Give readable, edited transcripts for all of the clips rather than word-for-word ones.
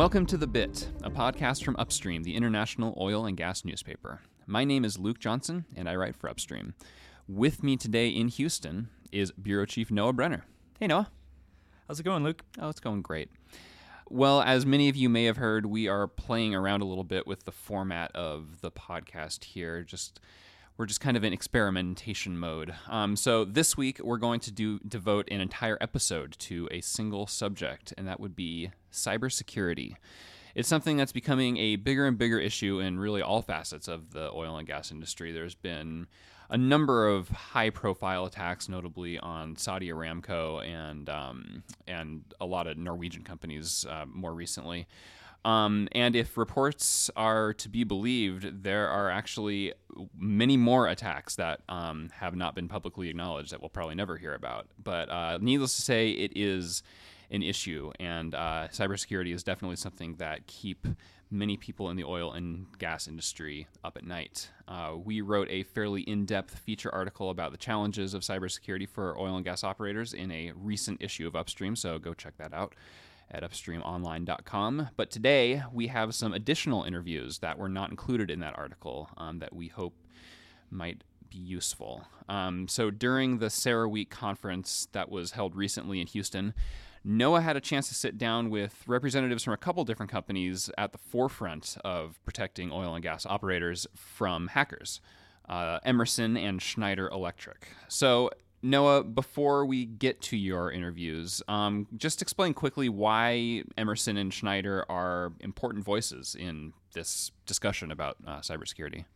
Welcome to The Bit, a podcast from Upstream, the international oil and gas newspaper. My name is Luke Johnson, and I write for Upstream. With me today in Houston is Bureau Chief Noah Brenner. Hey, Noah. How's it going, Luke? Oh, it's going great. Well, as many of you may have heard, we are playing around a little bit with the format of the podcast here. We're just kind of in experimentation mode. So this week, we're going to devote an entire episode to a single subject, and that would be cybersecurity. It's something that's becoming a bigger and bigger issue in really all facets of the oil and gas industry. There's been a number of high-profile attacks, notably on Saudi Aramco and a lot of Norwegian companies more recently. And if reports are to be believed, there are actually many more attacks that have not been publicly acknowledged that we'll probably never hear about. But needless to say, it is an issue, and cybersecurity is definitely something that keep many people in the oil and gas industry up at night. We wrote a fairly in-depth feature article about the challenges of cybersecurity for oil and gas operators in a recent issue of Upstream, so go check that out at upstreamonline.com. But today, we have some additional interviews that were not included in that article that we hope might be useful. So during the CERAWeek conference that was held recently in Houston, Noah had a chance to sit down with representatives from a couple different companies at the forefront of protecting oil and gas operators from hackers, Emerson and Schneider Electric. So, Noah, before we get to your interviews, just explain quickly why Emerson and Schneider are important voices in this discussion about cybersecurity.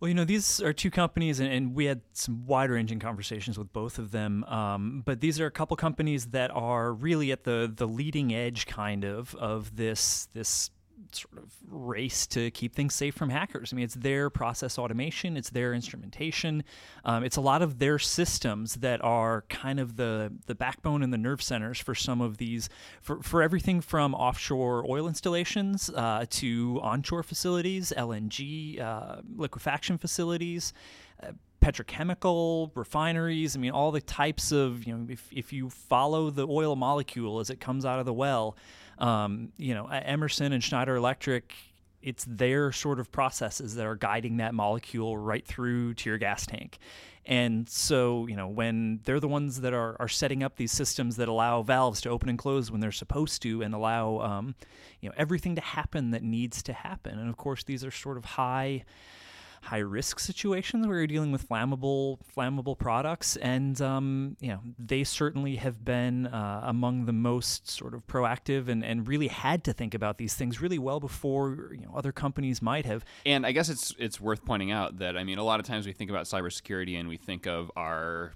Well, these are two companies, and we had some wide-ranging conversations with both of them. But these are a couple companies that are really at the leading edge, kind of this sort of race to keep things safe from hackers. I mean, it's their process automation, it's their instrumentation, it's a lot of their systems that are kind of the backbone and the nerve centers for some of these, for everything from offshore oil installations to onshore facilities, LNG, liquefaction facilities, petrochemical refineries. I mean, all the types of, if you follow the oil molecule as it comes out of the well, Emerson and Schneider Electric, it's their sort of processes that are guiding that molecule right through to your gas tank. And so, when they're the ones that are setting up these systems that allow valves to open and close when they're supposed to, and allow, everything to happen that needs to happen. And of course, these are sort of high risk situations where you're dealing with flammable products, and they certainly have been among the most sort of proactive and really had to think about these things really well before other companies might have. And I guess it's worth pointing out that a lot of times we think about cybersecurity and we think of our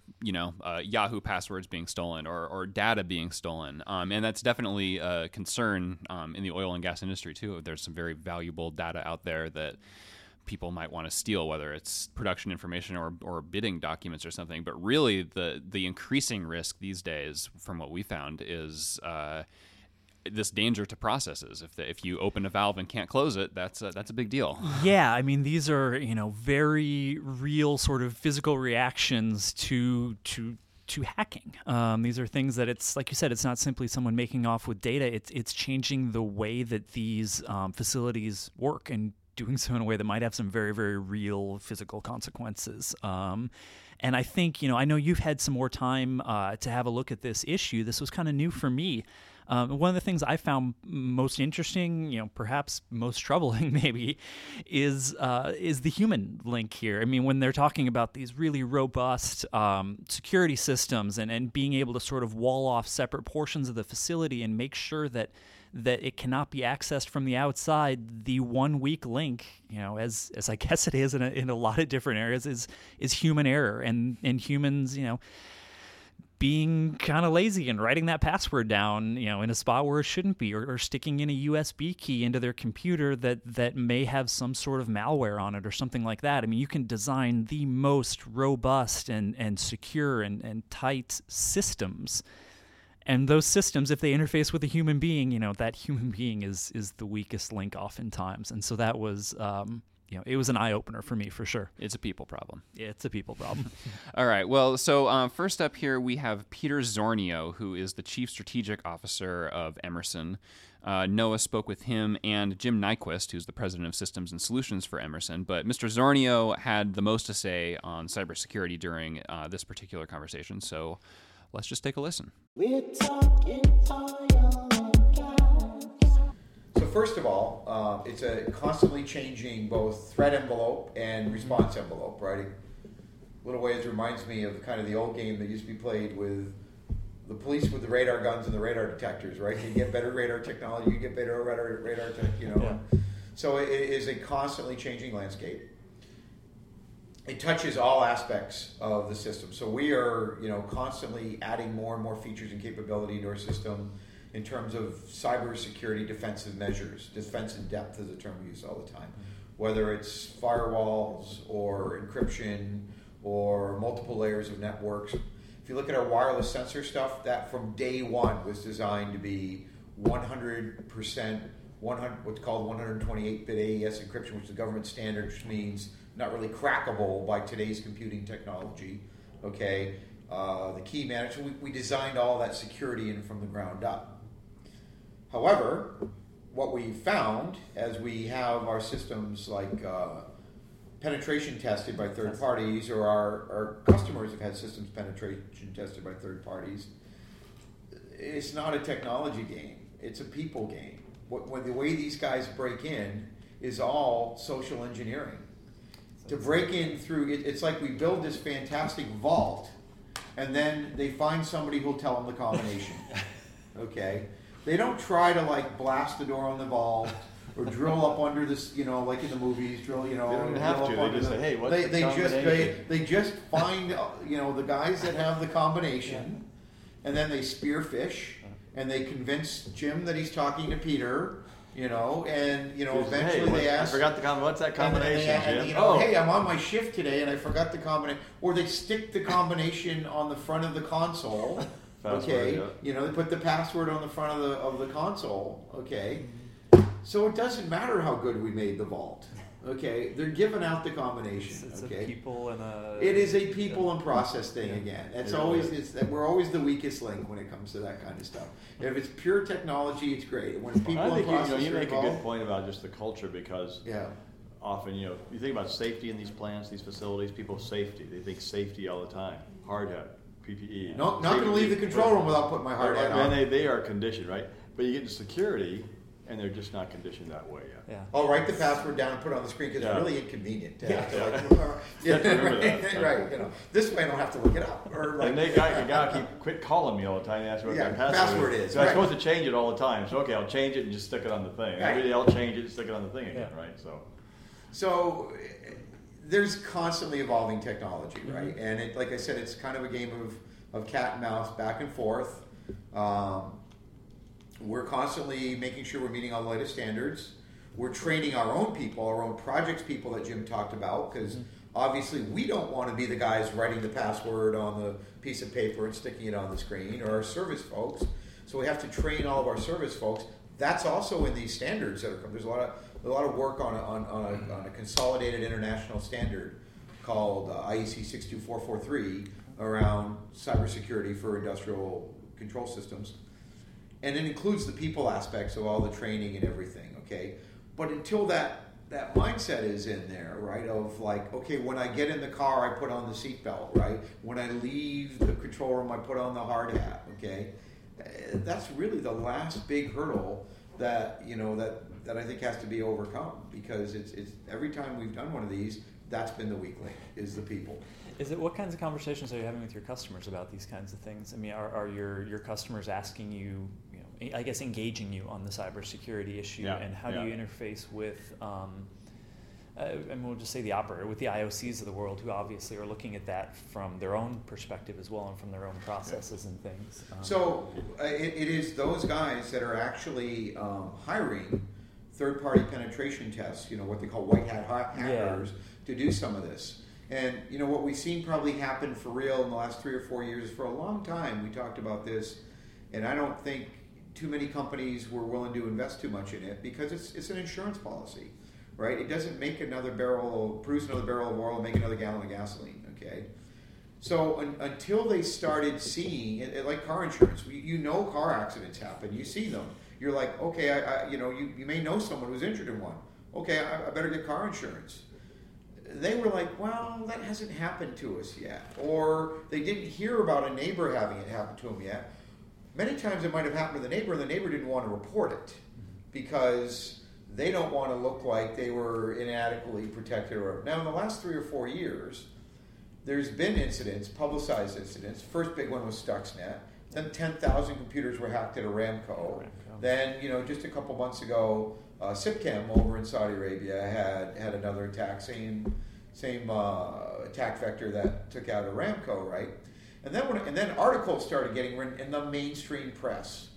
Yahoo passwords being stolen or data being stolen, and that's definitely a concern in the oil and gas industry too. There's some very valuable data out there that people might want to steal, whether it's production information or bidding documents or something. But really, the increasing risk these days, from what we found, is this danger to processes. If you open a valve and can't close it, that's a big deal. Yeah, these are very real sort of physical reactions to hacking. These are things that, it's like you said, it's not simply someone making off with data. It's changing the way that these facilities work, and doing so in a way that might have some very, very real physical consequences. And I think, I know you've had some more time to have a look at this issue. This was kind of new for me. One of the things I found most interesting, perhaps most troubling maybe, is the human link here. When they're talking about these really robust security systems and being able to sort of wall off separate portions of the facility and make sure that it cannot be accessed from the outside, the one weak link, as I guess it is in a lot of different areas, is human error, and humans, being kind of lazy and writing that password down, in a spot where it shouldn't be, or sticking in a USB key into their computer that may have some sort of malware on it or something like that. You can design the most robust and secure and tight systems. And those systems, if they interface with a human being, that human being is the weakest link oftentimes. And so that was you know, it was an eye opener for me for sure. It's a people problem. It's a people problem. All right. Well, so first up here we have Peter Zornio, who is the chief strategic officer of Emerson. Noah spoke with him and Jim Nyquist, who's the president of systems and solutions for Emerson. But Mr. Zornio had the most to say on cybersecurity during this particular conversation. So let's just take a listen. We're talking so first of all, it's a constantly changing both threat envelope and response envelope, right? A little ways reminds me of kind of the old game that used to be played with the police with the radar guns and the radar detectors, right? You get better radar technology, you get better radar tech, you know. Yeah. So it is a constantly changing landscape. It touches all aspects of the system. So we are, you know, constantly adding more and more features and capability to our system in terms of cybersecurity defensive measures. Defense in depth is a term we use all the time. Whether it's firewalls or encryption or multiple layers of networks. If you look at our wireless sensor stuff, that from day one was designed to be 100%, what's called 128-bit AES encryption, which is the government standard, which means not really crackable by today's computing technology, okay? The key management, we designed all that security in from the ground up. However, what we found as we have our systems like penetration tested by third parties, or our customers have had systems penetration tested by third parties, it's not a technology game. It's a people game. When the way these guys break in is all social engineering. To break in through, it's like we build this fantastic vault, and then they find somebody who'll tell them the combination, okay? They don't try to like blast the door on the vault or drill up under this, you know, like in the movies, drill, you know. They don't have to. They just say, hey, what's the combination? They just find, you know, the guys that have the combination, and then they spearfish, and they convince Jim that he's talking to Peter, you know, and, you know, eventually they ask. I forgot the combination. What's that combination, Jim? You know, hey, I'm on my shift today, and I forgot the combination. Or they stick the combination on the front of the console. Okay, you know, they put the password on the front of the console. Okay, so it doesn't matter how good we made the vault. Okay, they're giving out the combination. It's okay, it is a people and process thing again. It's always we're always the weakest link when it comes to that kind of stuff. If it's pure technology, it's great. When it's people and process, you make a good point about just the culture because often you think about safety in these plants, these facilities. People's safety, they think safety all the time. Hard hat. PPE. Yeah. No, not going to leave the control room without putting my hard hat on. And they are conditioned, right? But you get into security, and they're just not conditioned that way yet. Yeah. I'll write the password down and put it on the screen because it's really inconvenient. Right. You know, this way I don't have to look it up. Or like, and they gotta keep quit calling me all the time and ask me what my password is. So I'm supposed to change it all the time. So okay, I'll change it and just stick it on the thing. Right. Every day I'll change it and stick it on the thing again. Yeah. Right. So. There's constantly evolving technology, right? And it, like I said, it's kind of a game of cat and mouse, back and forth. We're constantly making sure we're meeting all the latest standards. We're training our own people, our own projects people that Jim talked about, because obviously we don't want to be the guys writing the password on the piece of paper and sticking it on the screen, or our service folks. So we have to train all of our service folks. That's also in these standards that are coming. There's a lot of work on a consolidated international standard called IEC 62443 around cybersecurity for industrial control systems. And it includes the people aspects of all the training and everything, okay? But until that mindset is in there, right, of like, okay, when I get in the car, I put on the seatbelt, right? When I leave the control room, I put on the hard hat, okay? That's really the last big hurdle that, you know, that I think has to be overcome, because it's every time we've done one of these, that's been the weak link, is the people. Is it what kinds of conversations are you having with your customers about these kinds of things? I mean, are your customers asking you, you know, I guess engaging you on the cybersecurity issue, and how do you interface with, and we'll just say the operator, with the IOCs of the world, who obviously are looking at that from their own perspective as well and from their own processes and things. So it is those guys that are actually hiring third-party penetration tests, you know, what they call white hat hackers, to do some of this. And, you know, what we've seen probably happen for real in the last 3 or 4 years, for a long time we talked about this, and I don't think too many companies were willing to invest too much in it because it's an insurance policy. right? It doesn't make another barrel, produce another barrel of oil and make another gallon of gasoline, okay? So until they started seeing, like car insurance, you know car accidents happen, you see them. You're like, okay, you may know someone who's injured in one. Okay, I better get car insurance. They were like, well, that hasn't happened to us yet. Or they didn't hear about a neighbor having it happen to them yet. Many times it might have happened to the neighbor, and the neighbor didn't want to report it because they don't want to look like they were inadequately protected. Now, in the last 3 or 4 years, there's been incidents, publicized incidents. First big one was Stuxnet. Then 10,000 computers were hacked at Aramco. Then, just a couple months ago, Sipchem over in Saudi Arabia had another attack, same attack vector that took out Aramco, right? And then articles started getting written in the mainstream press.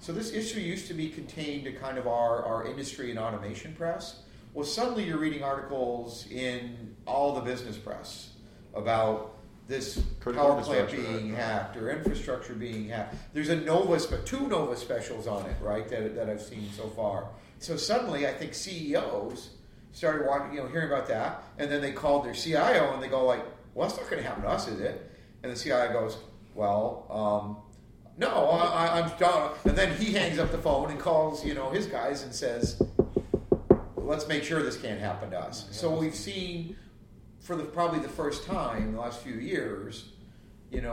So this issue used to be contained to kind of our industry and automation press. Well, suddenly you're reading articles in all the business press about this power plant being hacked or infrastructure being hacked. There's two NOVA specials on it, right, that I've seen so far. So suddenly, I think CEOs started hearing about that, and then they called their CIO and they go like, "Well, that's not going to happen to us, is it?" And the CIO goes, "Well, no, I'm done." And then he hangs up the phone and calls his guys and says, "Let's make sure this can't happen to us." Yeah. So we've seen, for probably the first time in the last few years, an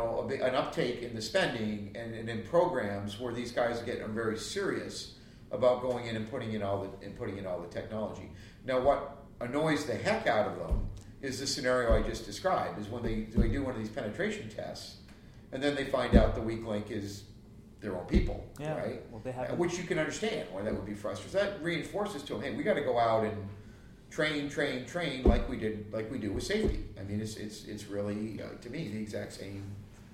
uptake in the spending and in programs where these guys get very serious about going in and putting in all the technology. Now, what annoys the heck out of them is the scenario I just described, is when they do one of these penetration tests, and then they find out the weak link is their own people, yeah, right? Well, they haven't. Which you can understand why that would be frustrating. So that reinforces to them, hey, we got to go out and train, like we do with safety. I mean, it's really to me the exact same,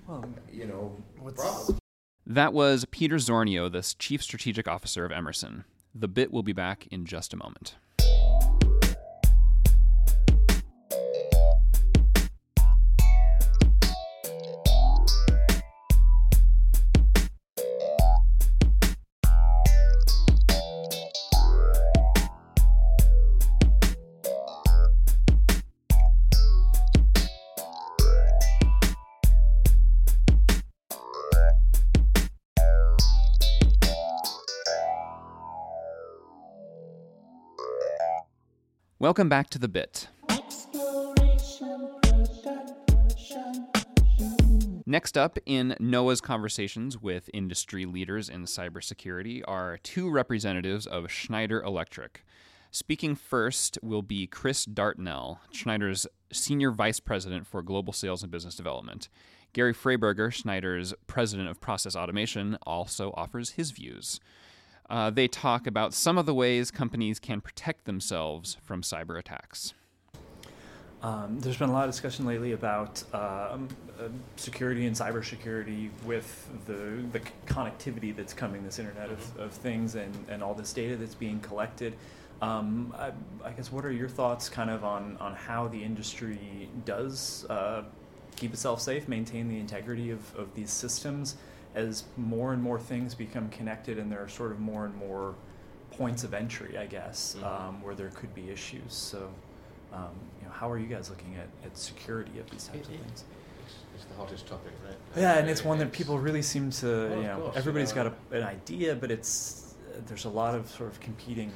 problem. That was Peter Zornio, the Chief Strategic Officer of Emerson. The bit will be back in just a moment. Welcome back to The Bit. Next up in Noah's conversations with industry leaders in cybersecurity are two representatives of Schneider Electric. Speaking first will be Chris Dartnell, Schneider's Senior Vice President for Global Sales and Business Development. Gary Freyberger, Schneider's President of Process Automation, also offers his views. They talk about some of the ways companies can protect themselves from cyber attacks. There's been a lot of discussion lately about security and cybersecurity with the connectivity that's coming, this Internet of Things and all this data that's being collected. I guess, what are your thoughts kind of on how the industry does keep itself safe, maintain the integrity of these systems, as more and more things become connected and there are sort of more and more points of entry, I guess, where there could be issues. So how are you guys looking at security of these types of things? It's the hottest topic, right? Yeah, and it's one that people really seem to, everybody's got an idea, but there's a lot of sort of competing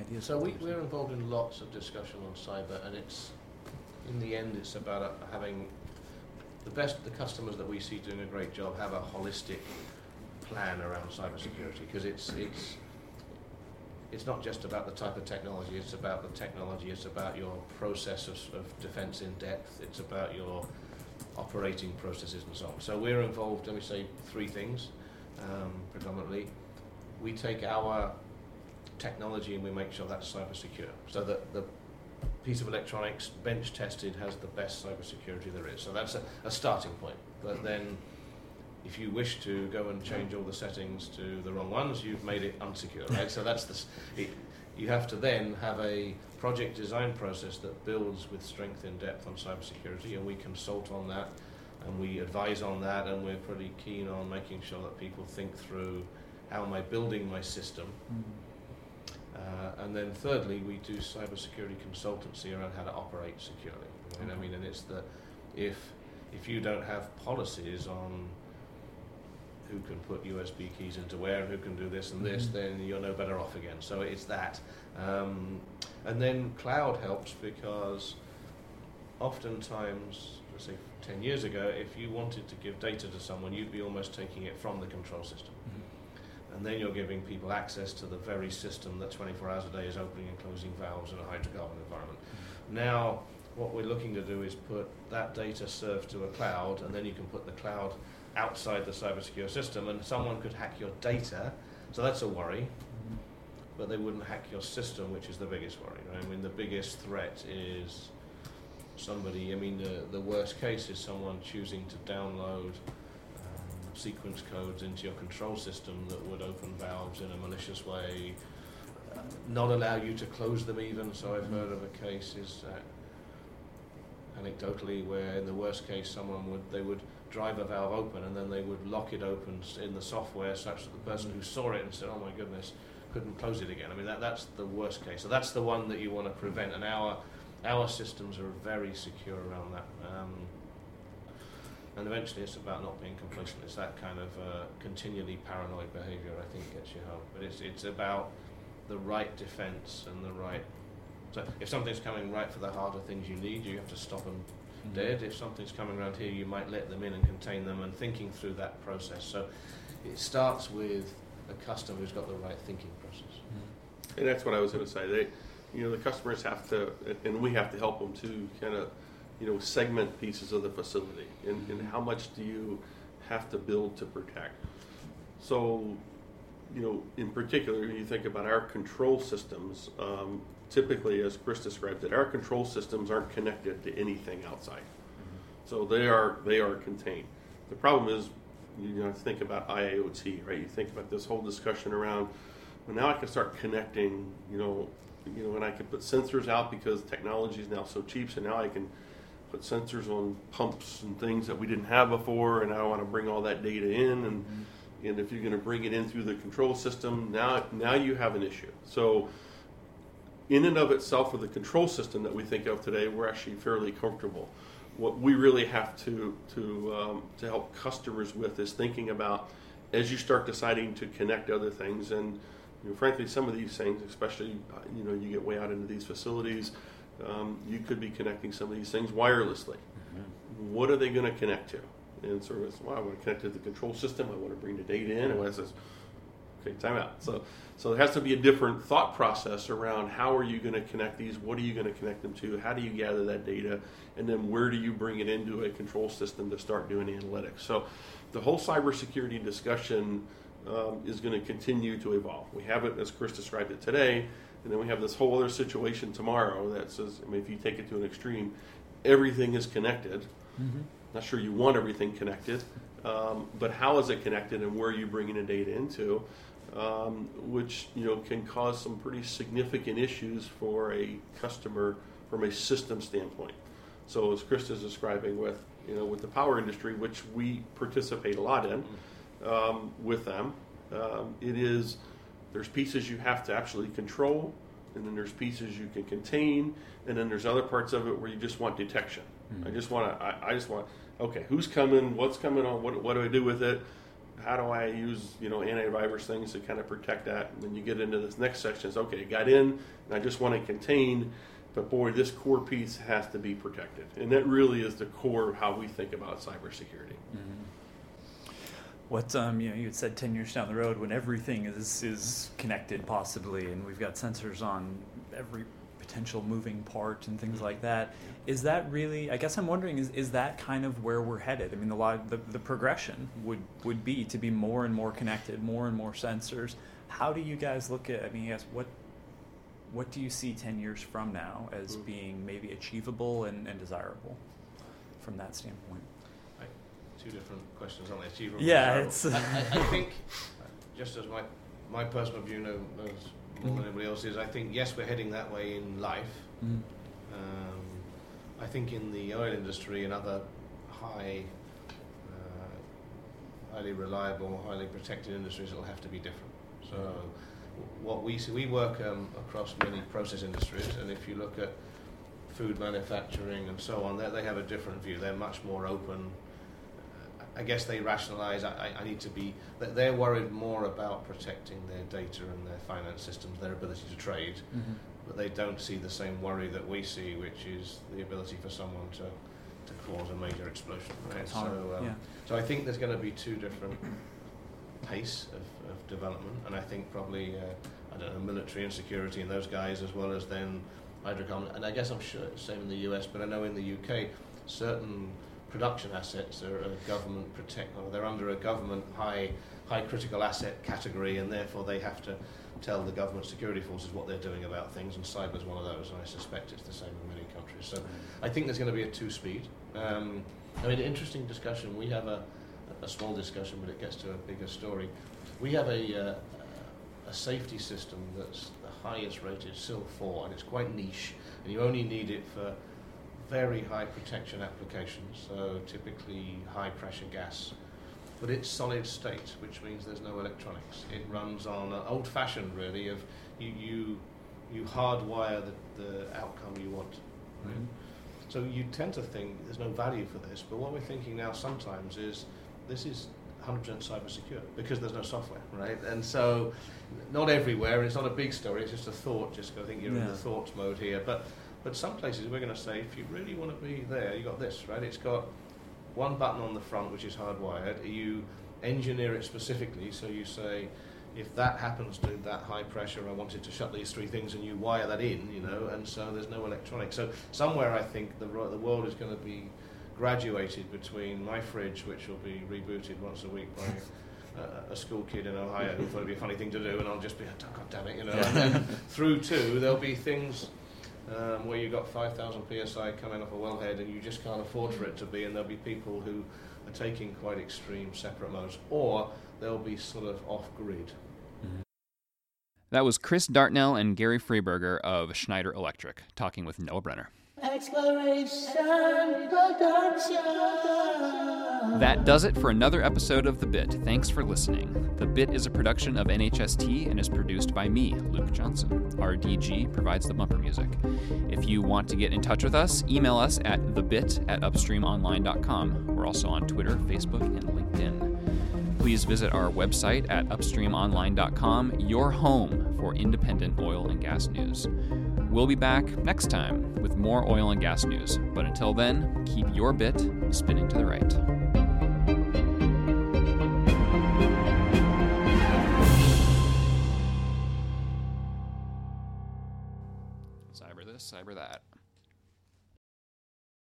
ideas. So we're involved in lots of discussion on cyber, and in the end it's about having the customers that we see doing a great job have a holistic plan around cybersecurity, because it's not just about the type of technology. It's about the technology. It's about your process of defense in depth. It's about your operating processes and so on. So we're involved. Let me say three things predominantly. We take our technology and we make sure that's cyber secure, so that the piece of electronics bench tested has the best cybersecurity there is. So that's a starting point. But then, if you wish to go and change all the settings to the wrong ones, you've made it unsecure, right? So that's you have to then have a project design process that builds with strength in depth on cybersecurity, and we consult on that, and we advise on that, and we're pretty keen on making sure that people think through, how am I building my system? And then thirdly, we do cybersecurity consultancy around how to operate securely. You know what I mean? And it's the if you don't have policies on who can put USB keys into where and who can do this and this, then you're no better off again. So it's that. And then cloud helps because oftentimes, let's say 10 years ago, if you wanted to give data to someone, you'd be almost taking it from the control system. And then you're giving people access to the very system that 24 hours a day is opening and closing valves in a hydrocarbon environment. Now, what we're looking to do is put that data served to a cloud, and then you can put the cloud outside the cybersecure system, and someone could hack your data, so that's a worry, but they wouldn't hack your system, which is the biggest worry, right? I mean, the biggest threat is somebody, I mean, the worst case is someone choosing to download sequence codes into your control system that would open valves in a malicious way, not allow you to close them even. So I've heard of a case is anecdotally where in the worst case someone would drive a valve open and then they would lock it open in the software such that the person who saw it and said, oh my goodness, couldn't close it again. I mean, that's the worst case. So that's the one that you want to prevent, and our systems are very secure around that. And eventually it's about not being complacent. It's that kind of continually paranoid behavior, I think, gets you home. But it's about the right defense and the right... So if something's coming right for the harder things you need, you have to stop them dead. If something's coming around here, you might let them in and contain them, and thinking through that process. So it starts with a customer who's got the right thinking process. And that's what I was going to say. They, you know, the customers have to, and we have to help them to kind of, you know, segment pieces of the facility, and how much do you have to build to protect. So, you know, in particular, you think about our control systems, typically, as Chris described it, our control systems aren't connected to anything outside. So they are contained. The problem is, you know, think about IIoT, right? You think about this whole discussion around, well, now I can start connecting, you know, and I can put sensors out because technology is now so cheap, so now I can put sensors on pumps and things that we didn't have before, and I want to bring all that data in, and if you're going to bring it in through the control system, now you have an issue. So in and of itself, with the control system that we think of today, we're actually fairly comfortable. What we really have to help customers with is thinking about, as you start deciding to connect other things, and you know, frankly, some of these things, especially, you know, you get way out into these facilities, you could be connecting some of these things wirelessly. What are they going to connect to? And so it's, well, I want to connect to the control system, I want to bring the data in, and I says, okay, time out. So there has to be a different thought process around how are you going to connect these, what are you going to connect them to, how do you gather that data, and then where do you bring it into a control system to start doing analytics. So the whole cybersecurity discussion is going to continue to evolve. We have it, as Chris described it today, and then we have this whole other situation tomorrow that says, I mean, if you take it to an extreme, everything is connected. Not sure you want everything connected, but how is it connected and where are you bringing the data into, which, you know, can cause some pretty significant issues for a customer from a system standpoint. So as Chris is describing with, you know, with the power industry, which we participate a lot in with them, it is, there's pieces you have to actually control, and then there's pieces you can contain, and then there's other parts of it where you just want detection. I just want, okay, who's coming, what's coming on, what do I do with it, how do I use, you know, antivirus things to kind of protect that, and then you get into this next section, it's okay, it got in, and I just want to contain, but boy, this core piece has to be protected, and that really is the core of how we think about cybersecurity. What, you know, you had said 10 years down the road when everything is connected possibly, and we've got sensors on every potential moving part and things like that. Is that really, I guess I'm wondering, is that kind of where we're headed? I mean, the progression would be to be more and more connected, more and more sensors. How do you guys look at, I mean, yes, what do you see 10 years from now as being maybe achievable and desirable from that standpoint? Two different questions, aren't they? Achievable. Yeah, and it's... I think, just as my personal view knows more than anybody else is, I think, yes, we're heading that way in life. I think in the oil industry and other highly reliable, highly protected industries, it'll have to be different. So what we see, we work across many process industries, and if you look at food manufacturing and so on, they have a different view. They're much more open. I guess they rationalize, I need to be, they're worried more about protecting their data and their finance systems, their ability to trade, mm-hmm. but they don't see the same worry that we see, which is the ability for someone to cause a major explosion. Right? So I think there's going to be two different pace of development, and I think probably, military and security and those guys, as well as then hydrocarbon, and I guess I'm sure it's the same in the US, but I know in the UK, certain production assets are government protect, or they're under a government high critical asset category, and therefore they have to tell the government security forces what they're doing about things, and cyber is one of those, and I suspect it's the same in many countries. So I think there's going to be a two-speed. Interesting discussion. We have a small discussion, but it gets to a bigger story. We have a safety system that's the highest rated SIL 4, and it's quite niche, and you only need it for very high protection applications, so typically high pressure gas. But it's solid state, which means there's no electronics. It runs on old fashioned, really, of you hardwire the outcome you want. Right? Mm-hmm. So you tend to think there's no value for this, but what we're thinking now sometimes is this is 100% cyber secure because there's no software, right? And so not everywhere, it's not a big story, it's just a thought, I think you're in the thoughts mode here. But some places we're going to say, if you really want to be there, you got this, right? It's got one button on the front which is hardwired. You engineer it specifically, so you say, if that happens to that high pressure, I want it to shut these three things, and you wire that in, and so there's no electronics. So somewhere I think the world is going to be graduated between my fridge, which will be rebooted once a week by a school kid in Ohio who thought it'd be a funny thing to do, and I'll just be, oh, God damn it, and then through to, there'll be things where you got 5,000 PSI coming off a wellhead and you just can't afford for it to be, and there'll be people who are taking quite extreme separate modes, or they'll be sort of off-grid. Mm-hmm. That was Chris Dartnell and Gary Freyberger of Schneider Electric talking with Noah Brenner. That does it for another episode of The Bit. Thanks for listening. The Bit is a production of NHST and is produced by me, Luke Johnson. RDG provides the bumper music. If you want to get in touch with us, email us at thebit@upstreamonline.com. We're also on Twitter, Facebook, and LinkedIn. Please visit our website at upstreamonline.com, your home for independent oil and gas news. We'll be back next time with more oil and gas news. But until then, keep your bit spinning to the right. Cyber this, cyber that.